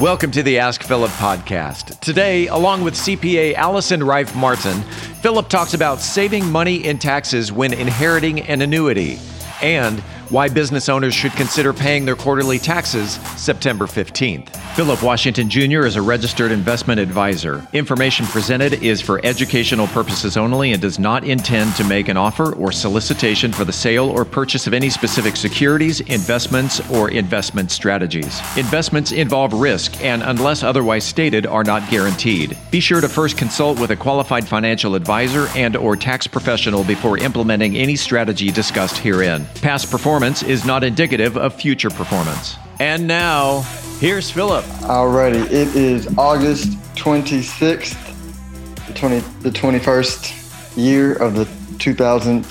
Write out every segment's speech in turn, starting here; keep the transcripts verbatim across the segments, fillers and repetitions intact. Welcome to the Ask Philip podcast. Today, along with C P A Allison Rife Martin, Philip talks about saving money in taxes when inheriting an annuity and why business owners should consider paying their quarterly taxes September fifteenth. Philip Washington Junior is a registered investment advisor. Information presented is for educational purposes only and does not intend to make an offer or solicitation for the sale or purchase of any specific securities, investments, or investment strategies. Investments involve risk and, unless otherwise stated, are not guaranteed. Be sure to first consult with a qualified financial advisor and or tax professional before implementing any strategy discussed herein. Past performance is not indicative of future performance. And now, here's Philip. Alrighty, it is August twenty-sixth, twenty, the twenty-first year of the two thousand,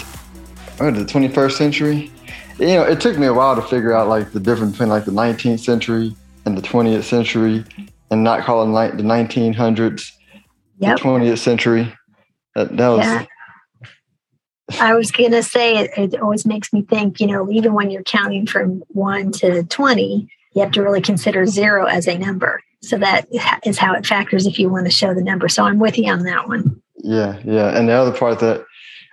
oh, the twenty-first century. You know, it took me a while to figure out like the difference between like the nineteenth century and the twentieth century, and not calling like the nineteen hundreds yep. the twentieth century. That, that was. Yeah. I was going to say, it, it always makes me think, you know, even when you're counting from one to twenty, you have to really consider zero as a number. So that is how it factors if you want to show the number. So I'm with you on that one. Yeah. Yeah. And the other part that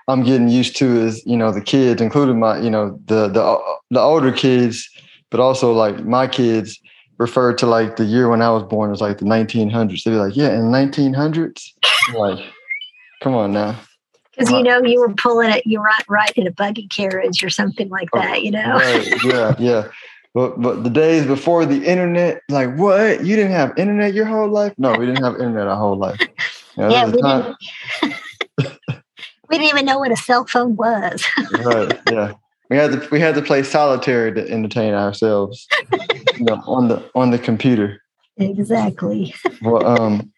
I'm getting used to is, you know, the kids, including my, you know, the, the, the older kids, but also like my kids refer to like the year when I was born as like the nineteen hundreds. They'd be like, yeah, in nineteen hundreds. I'm like, come on now. Because, you know, you were pulling it, you were right in a buggy carriage or something like that, you know? Right, yeah, yeah. But, but the days before the internet, like, what? You didn't have internet your whole life? No, we didn't have internet our whole life. You know, yeah, we didn't, we didn't even know what a cell phone was. Right, yeah. We had to we had to play solitaire to entertain ourselves, you know, on the on the computer. Exactly. Well, um,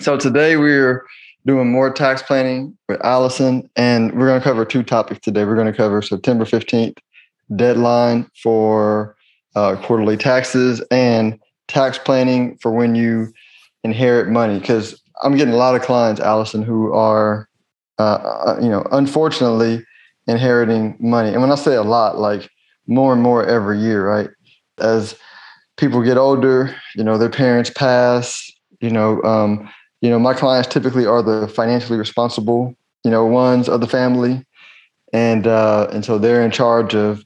so today we're doing more tax planning with Allison, and we're going to cover two topics today. We're going to cover September fifteenth deadline for uh, quarterly taxes and tax planning for when you inherit money. Because I'm getting a lot of clients, Allison, who are, uh, you know, unfortunately inheriting money. And when I say a lot, like more and more every year, right? As people get older, you know, their parents pass, you know, um, You know, my clients typically are the financially responsible, you know, ones of the family. And uh, and so they're in charge of,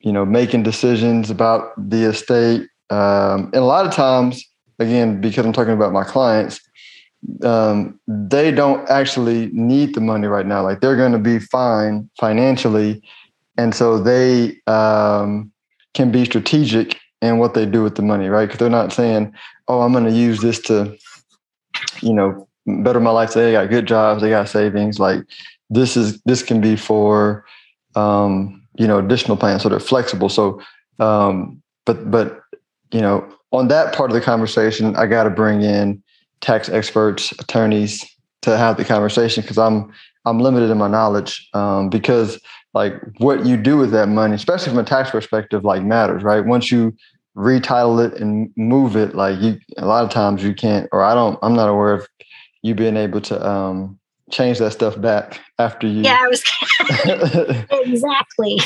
you know, making decisions about the estate. Um, and a lot of times, again, because I'm talking about my clients, um, they don't actually need the money right now. Like they're going to be fine financially. And so they um, can be strategic in what they do with the money, right? Because they're not saying, oh, I'm going to use this to, you know, better my life. So they got good jobs. They got savings. Like this is, this can be for, um, you know, additional plans. So they're flexible. So, um, but, but, you know, on that part of the conversation, I got to bring in tax experts, attorneys to have the conversation. Cause I'm, I'm limited in my knowledge. Um, because like what you do with that money, especially from a tax perspective, like matters, right? Once you retitle it and move it, like you, a lot of times you can't, or I don't, I'm not aware of you being able to um, change that stuff back after you. Yeah, I was exactly.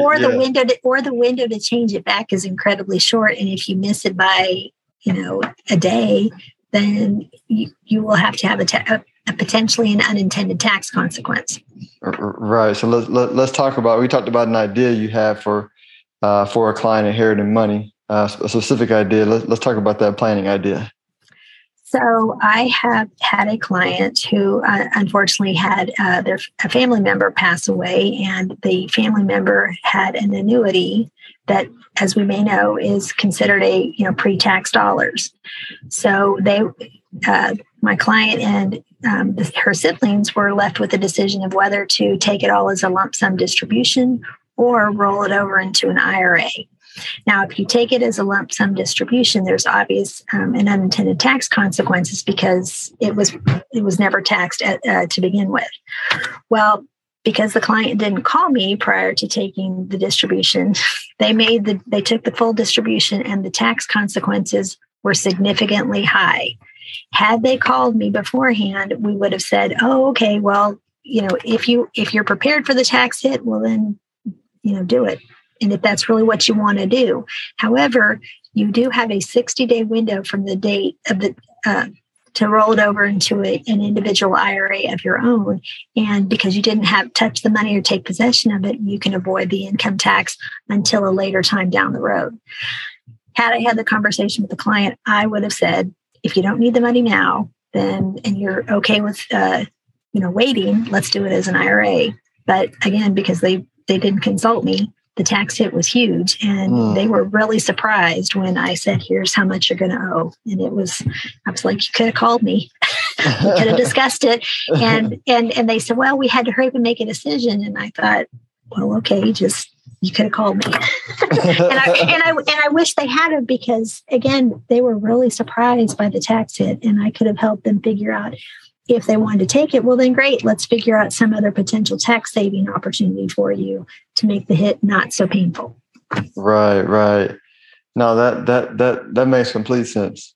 or yeah. the window, to, or the window to change it back is incredibly short, and if you miss it by, you know, a day, then you, you will have to have a, ta- a potentially an unintended tax consequence. Right. So let's let, let's talk about. We talked about an idea you have for. Uh, for a client inheriting money, uh, a specific idea. Let's, let's talk about that planning idea. So I have had a client who uh, unfortunately had uh, their a family member pass away, and the family member had an annuity that, as we may know, is considered a you know pre-tax dollars. So they, uh, my client and um, her siblings were left with a decision of whether to take it all as a lump sum distribution or roll it over into an I R A. Now, if you take it as a lump sum distribution, there's obvious um, and unintended tax consequences because it was it was never taxed at, uh, to begin with. Well, because the client didn't call me prior to taking the distribution, they made the they took the full distribution, and the tax consequences were significantly high. Had they called me beforehand, we would have said, "Oh, okay, well, you know, if you if you're prepared for the tax hit, well then." You know, do it. and that that's really what you want to do. However, you do have a sixty-day window from the date of the uh, to roll it over into a, an individual I R A of your own. And because you didn't have touch the money or take possession of it, you can avoid the income tax until a later time down the road. Had I had the conversation with the client, I would have said, if you don't need the money now, then and you're okay with uh, you know waiting, let's do it as an I R A. But again, because they they didn't consult me, the tax hit was huge, and mm. they were really surprised when I said, "Here's how much you're going to owe." And it was, I was like, "You could have called me, you could have discussed it." And and and they said, "Well, we had to hurry up and make a decision." And I thought, "Well, okay, just." You could have called me. and, I, and I and I wish they had it because, again, they were really surprised by the tax hit, and I could have helped them figure out if they wanted to take it. Well, then great. Let's figure out some other potential tax saving opportunity for you to make the hit not so painful. Right, right. No, that that that that makes complete sense.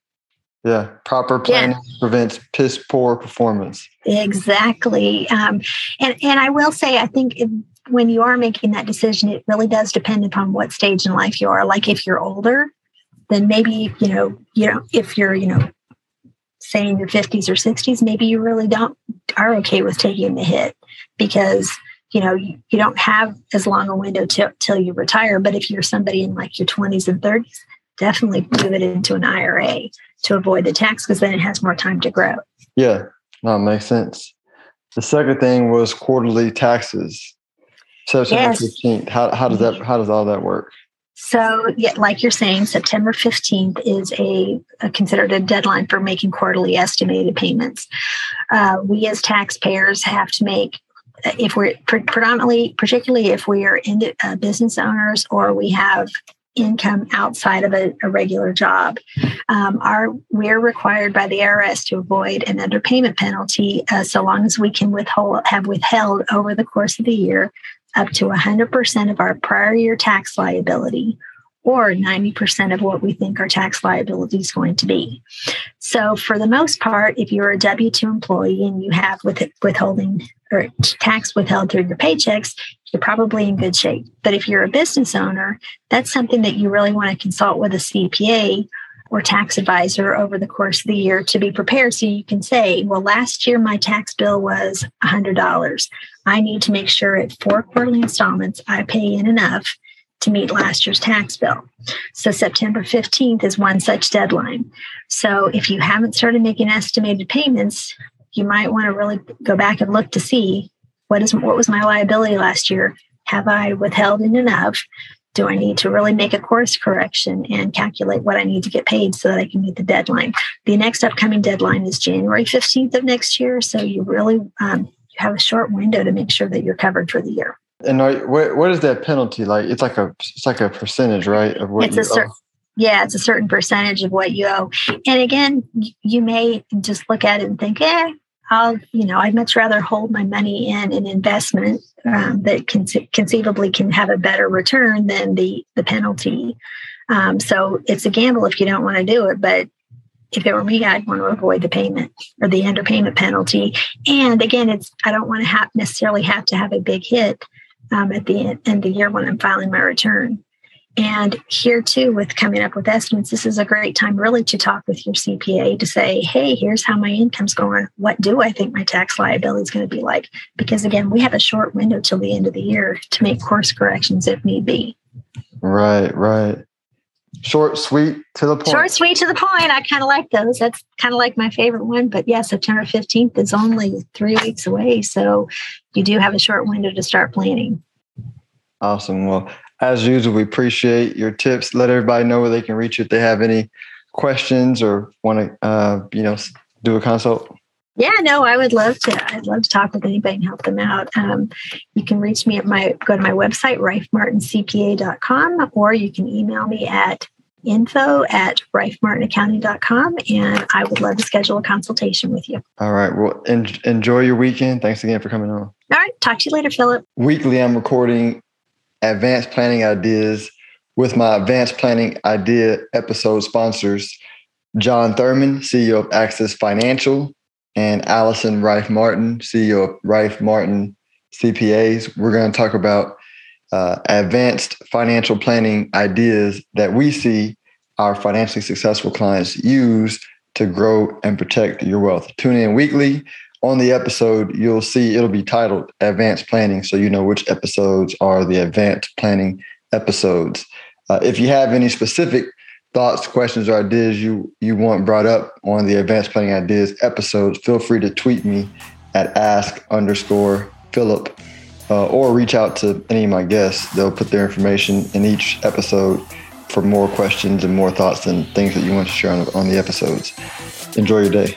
Yeah. Proper planning yeah. prevents piss poor performance. Exactly. Um, and, and I will say, I think it, when you are making that decision, it really does depend upon what stage in life you are. Like if you're older, then maybe, you know, you know, if you're, you know, say in your fifties or sixties, maybe you really don't are okay with taking the hit because, you know, you, you don't have as long a window till, till you retire. But if you're somebody in like your twenties and thirties, definitely move it into an I R A to avoid the tax because then it has more time to grow. Yeah, that makes sense. The second thing was quarterly taxes. September yes. fifteenth. How how does that how does all that work? So, yeah, like you're saying, September fifteenth is a, a considered a deadline for making quarterly estimated payments. Uh, we as taxpayers have to make if we're predominantly, particularly if we are in, uh, business owners or we have income outside of a, a regular job, um, are we're required by the I R S to avoid an underpayment penalty uh, so long as we can withhold have withheld over the course of the year up to one hundred percent of our prior year tax liability or ninety percent of what we think our tax liability is going to be. So for the most part, if you're a W two employee and you have with withholding or tax withheld through your paychecks, you're probably in good shape. But if you're a business owner, that's something that you really want to consult with a C P A or tax advisor over the course of the year to be prepared so you can say, well, last year my tax bill was one hundred dollars. I need to make sure at four quarterly installments I pay in enough to meet last year's tax bill. So September fifteenth is one such deadline. So if you haven't started making estimated payments, you might want to really go back and look to see what is what was my liability last year? Have I withheld in enough? Do I need to really make a course correction and calculate what I need to get paid so that I can meet the deadline? The next upcoming deadline is January fifteenth of next year. So you really um, you have a short window to make sure that you're covered for the year. And are, what, what is that penalty like? It's like a it's like a percentage, right? Of what it's you a cer- owe. Yeah, it's a certain percentage of what you owe. And again, you may just look at it and think, eh, I'll, you know, I'd much rather hold my money in an investment um, that con- conceivably can have a better return than the, the penalty. Um, so it's a gamble if you don't want to do it. But if it were me, I'd want to avoid the payment or the underpayment penalty. And again, it's I don't want to have necessarily have to have a big hit um, at the end, end of the year when I'm filing my return. And here too, with coming up with estimates, this is a great time really to talk with your C P A to say, hey, here's how my income's going. What do I think my tax liability is going to be like? Because again, we have a short window till the end of the year to make course corrections if need be. Right, right. Short, sweet, to the point. Short, sweet, to the point. I kind of like those. That's kind of like my favorite one. But yeah, September fifteenth is only three weeks away. So you do have a short window to start planning. Awesome. Well, as usual, we appreciate your tips. Let everybody know where they can reach you if they have any questions or want to, uh, you know, do a consult. Yeah, no, I would love to. I'd love to talk with anybody and help them out. Um, you can reach me at my, go to my website, rife martin c p a dot com, or you can email me at info at rife martin accounting dot com, and I would love to schedule a consultation with you. All right. Well, en- enjoy your weekend. Thanks again for coming on. All right. Talk to you later, Philip. Weekly, I'm recording Advanced Planning Ideas with my Advanced Planning Idea episode sponsors, John Thurman, C E O of Access Financial, and Allison Rife Martin, C E O of Rife Martin C P As. We're going to talk about uh, advanced financial planning ideas that we see our financially successful clients use to grow and protect your wealth. Tune in weekly. On the episode, you'll see it'll be titled Advanced Planning, so you know which episodes are the Advanced Planning episodes. Uh, if you have any specific thoughts, questions, or ideas you, you want brought up on the Advanced Planning Ideas episodes, feel free to tweet me at ask underscore Philip uh, or reach out to any of my guests. They'll put their information in each episode for more questions and more thoughts and things that you want to share on, on the episodes. Enjoy your day.